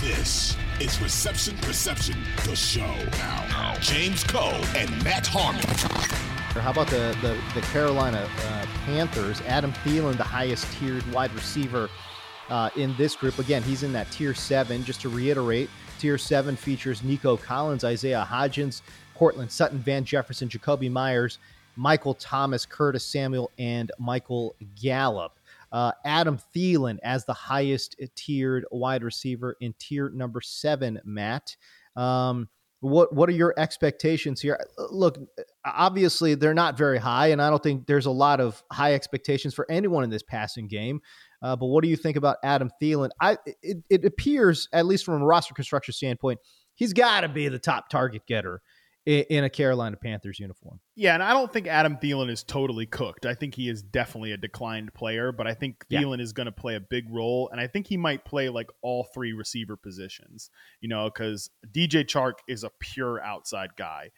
This is Reception Perception, the show. Now, James Cole and Matt Harmon. How about the Carolina Panthers? Adam Thielen, the highest-tiered wide receiver in this group. Again, he's in that Tier 7. Just to reiterate, Tier 7 features Nico Collins, Isaiah Hodgins, Cortland Sutton, Van Jefferson, Jacoby Myers, Michael Thomas, Curtis Samuel, and Michael Gallup. Adam Thielen as the highest-tiered wide receiver in Tier number 7, Matt. What are your expectations here? Look, obviously they're not very high, and I don't think there's a lot of high expectations for anyone in this passing game. But what do you think about Adam Thielen? It appears, at least from a roster construction standpoint, he's got to be the top target getter in a Carolina Panthers uniform. Yeah, and I don't think Adam Thielen is totally cooked. I think he is definitely a declined player, but I think Thielen is going to play a big role, and I think he might play like all three receiver positions, you know, because DJ Chark is a pure outside guy.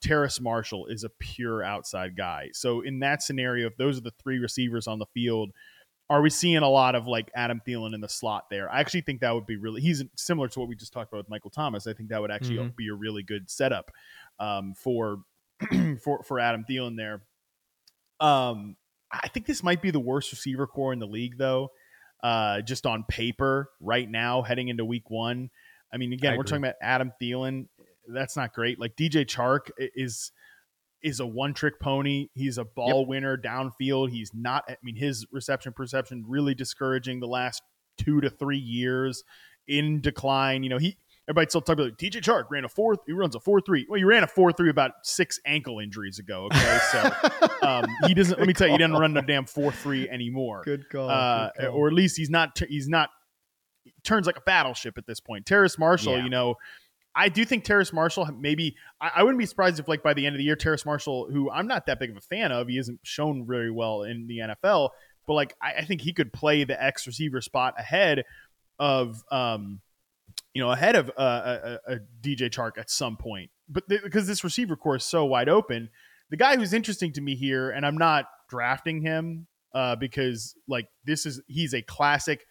Terrace Marshall is a pure outside guy. So in that scenario, if those are the three receivers on the field, are we seeing a lot of like Adam Thielen in the slot there? I actually think that would be really, he's similar to what we just talked about with Michael Thomas. I think that would actually be a really good setup for Adam Thielen there. I think this might be the worst receiver core in the league though. Just on paper right now, heading into week 1. I mean, again, we're talking about Adam Thielen. That's not great. Like DJ Chark is a one-trick pony. He's a ball winner downfield. He's not, I mean, his reception perception really discouraging the last 2 to 3 years, in decline. You know, everybody still talking about DJ Chark ran he runs a 4.3. Well, he ran a 4.3 about 6 ankle injuries ago. Okay. So he doesn't, let me tell you, he doesn't run no damn 4.3 anymore. Good call. Or at least he turns like a battleship at this point. Terrace Marshall, you know, I do think Terrace Marshall maybe – I wouldn't be surprised if, like, by the end of the year, Terrace Marshall, who I'm not that big of a fan of, he isn't shown very well in the NFL, but, like, I think he could play the X receiver spot ahead of a DJ Chark at some point. But because this receiver core is so wide open, the guy who's interesting to me here, and I'm not drafting him because, like, he's a classic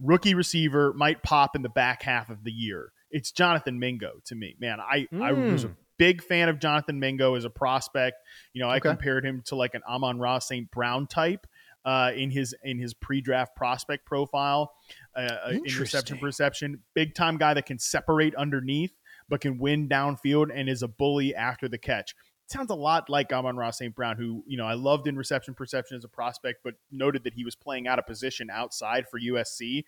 rookie receiver, might pop in the back half of the year. It's Jonathan Mingo to me, man. I was a big fan of Jonathan Mingo as a prospect. You know, I compared him to like an Amon-Ra St. Brown type in his pre-draft prospect profile, in reception perception, big time guy that can separate underneath, but can win downfield and is a bully after the catch. It sounds a lot like Amon-Ra St. Brown, who, you know, I loved in reception perception as a prospect, but noted that he was playing out of position outside for USC.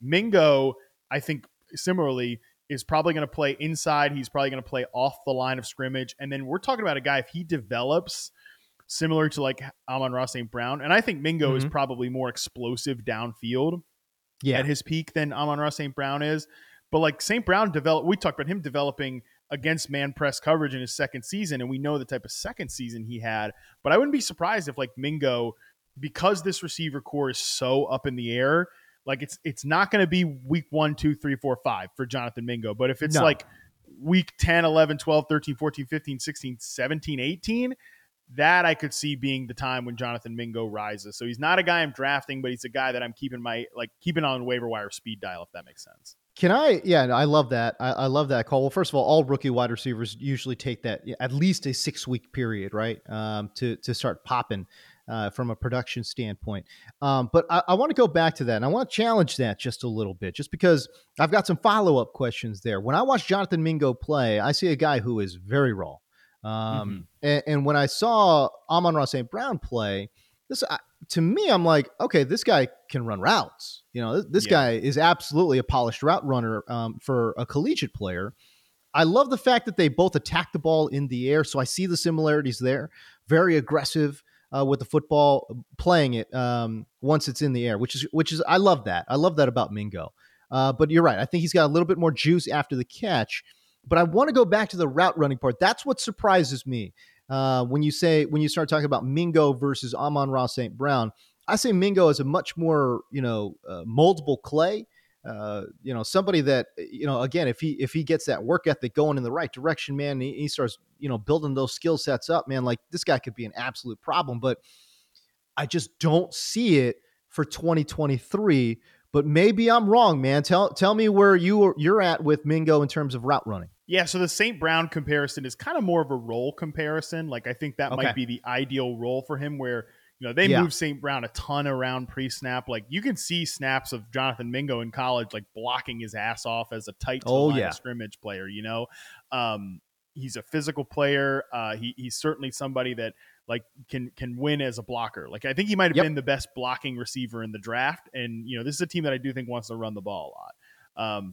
Mingo, I think similarly, is probably going to play inside. He's probably going to play off the line of scrimmage. And then we're talking about a guy, if he develops similar to like Amon-Ra St. Brown, and I think Mingo is probably more explosive downfield at his peak than Amon-Ra St. Brown is. But like St. Brown we talked about him developing against man press coverage in his second season, and we know the type of second season he had. But I wouldn't be surprised if like Mingo, because this receiver core is so up in the air, like it's not going to be week 1, 2, 3, 4, 5 for Jonathan Mingo. But if it's like week 10, 11, 12, 13, 14, 15, 16, 17, 18, that I could see being the time when Jonathan Mingo rises. So he's not a guy I'm drafting, but he's a guy that I'm keeping on waiver wire speed dial, if that makes sense. I love that. I love that call. Well, first of all rookie wide receivers usually take that at least a 6-week period, right? To start popping. From a production standpoint. But I want to go back to that, and I want to challenge that just a little bit, just because I've got some follow-up questions there. When I watch Jonathan Mingo play, I see a guy who is very raw. And when I saw Amon-Ra St. Brown play, to me, I'm like, okay, this guy can run routes. You know, this guy is absolutely a polished route runner for a collegiate player. I love the fact that they both attack the ball in the air, so I see the similarities there. Very aggressive, with the football, playing it once it's in the air, which is I love that. I love that about Mingo. But you're right. I think he's got a little bit more juice after the catch. But I want to go back to the route running part. That's what surprises me. When you start talking about Mingo versus Amon-Ra St. Brown, I say Mingo is a much more, moldable clay. Somebody that, again, if he gets that work ethic going in the right direction, man, and he starts, building those skill sets up, man, like this guy could be an absolute problem, but I just don't see it for 2023, but maybe I'm wrong, man. Tell me where you're at with Mingo in terms of route running. Yeah, so the St. Brown comparison is kind of more of a role comparison. Like, I think that might be the ideal role for him where, they move St. Brown a ton around pre-snap. Like, you can see snaps of Jonathan Mingo in college, like blocking his ass off as a tight line scrimmage player, he's a physical player. He's certainly somebody that like can win as a blocker. Like, I think he might've been the best blocking receiver in the draft. And, this is a team that I do think wants to run the ball a lot.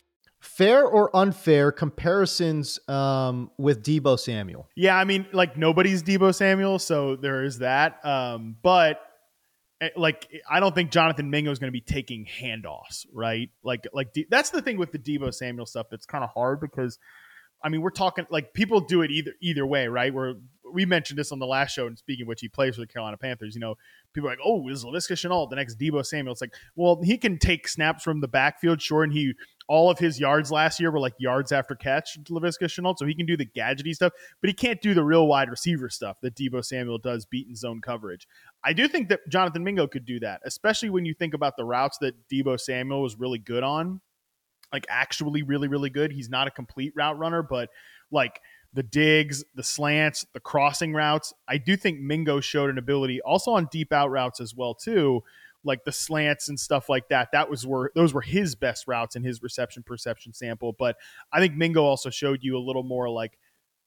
Fair or unfair comparisons with Debo Samuel? Yeah, I mean, nobody's Debo Samuel, so there is that. But I don't think Jonathan Mingo is going to be taking handoffs, right? That's the thing with the Debo Samuel stuff that's kind of hard because, I mean, we're talking people do it either way, right? We mentioned this on the last show, and speaking of which, he plays for the Carolina Panthers. People are like, oh, is LaVisca Chenault the next Debo Samuel? It's like, well, he can take snaps from the backfield, sure, and all of his yards last year were yards after catch to LaVisca Chenault, so he can do the gadgety stuff, but he can't do the real wide receiver stuff that Debo Samuel does, beating zone coverage. I do think that Jonathan Mingo could do that, especially when you think about the routes that Debo Samuel was really good on, actually really, really good. He's not a complete route runner, but the digs, the slants, the crossing routes. I do think Mingo showed an ability also on deep out routes as well too, like the slants and stuff like that. Those were his best routes in his reception perception sample. But I think Mingo also showed you a little more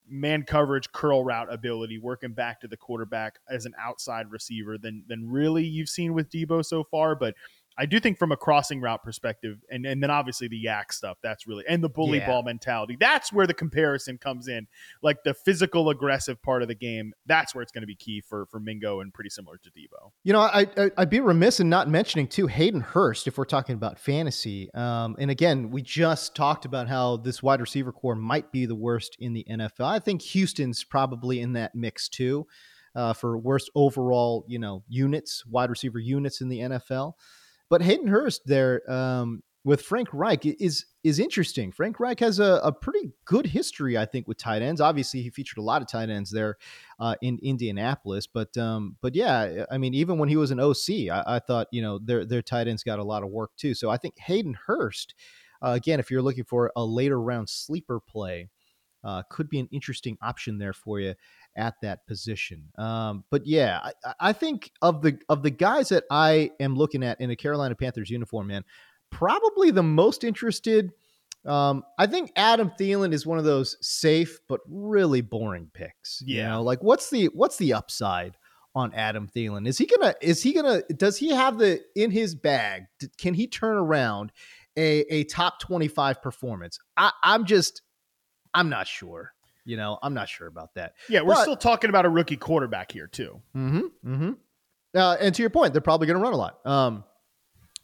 man coverage, curl route ability, working back to the quarterback as an outside receiver than really you've seen with Debo so far. But I do think from a crossing route perspective, and then obviously the yak stuff, that's really, and the bully ball mentality, that's where the comparison comes in. The physical aggressive part of the game, that's where it's going to be key for Mingo and pretty similar to Debo. I'd be remiss in not mentioning too Hayden Hurst if we're talking about fantasy. And again, we just talked about how this wide receiver core might be the worst in the NFL. I think Houston's probably in that mix too, for worst overall, wide receiver units in the NFL. But Hayden Hurst there with Frank Reich is interesting. Frank Reich has a pretty good history, I think, with tight ends. Obviously, he featured a lot of tight ends there in Indianapolis. But yeah, I mean, even when he was an OC, I thought, their tight ends got a lot of work too. So I think Hayden Hurst, again, if you're looking for a later round sleeper play, could be an interesting option there for you at that position. But yeah, I think of the guys that I am looking at in a Carolina Panthers uniform, man, probably the most interested I think Adam Thielen is one of those safe but really boring picks. Yeah. You know, like what's the upside on Adam Thielen? Does he have in his bag? Can he turn around a top 25 performance? I'm not sure. You know, I'm not sure about that. Yeah, we're still talking about a rookie quarterback here too. Mm-hmm. Mm-hmm. And to your point, they're probably going to run a lot.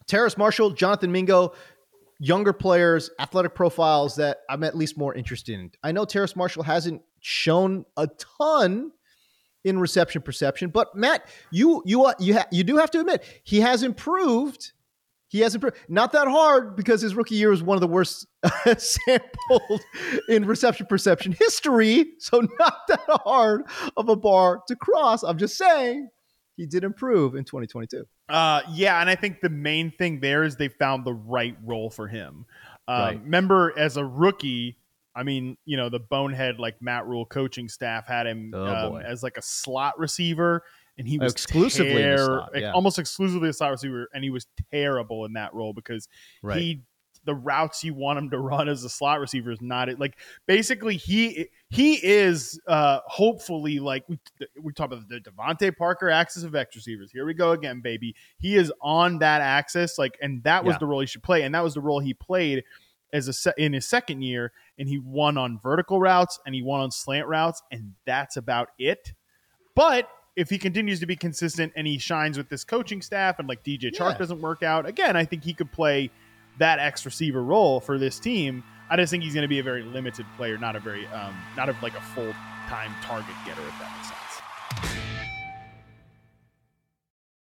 Terrace Marshall, Jonathan Mingo, younger players, athletic profiles that I'm at least more interested in. I know Terrace Marshall hasn't shown a ton in reception perception, but Matt, you do have to admit he has improved. He has improved. Not that hard, because his rookie year was one of the worst sampled in reception perception history. So not that hard of a bar to cross. I'm just saying he did improve in 2022. Yeah, and I think the main thing there is they found the right role for him. Right. Remember, as a rookie, I mean, you know, the bonehead like Matt Rule coaching staff had him as like a slot receiver. And he was almost exclusively a slot receiver, and he was terrible in that role because the routes you want him to run as a slot receiver is not it. Like basically, he is hopefully like we talk about the Devontae Parker axis of X receivers. Here we go again, baby. He is on that axis, like, and that was the role he should play, and that was the role he played in his second year, and he won on vertical routes and he won on slant routes, and that's about it. But if he continues to be consistent and he shines with this coaching staff and like DJ Chark doesn't work out again, I think he could play that X receiver role for this team. I just think he's going to be a very limited player, not a very, not a full time target getter, if that makes sense.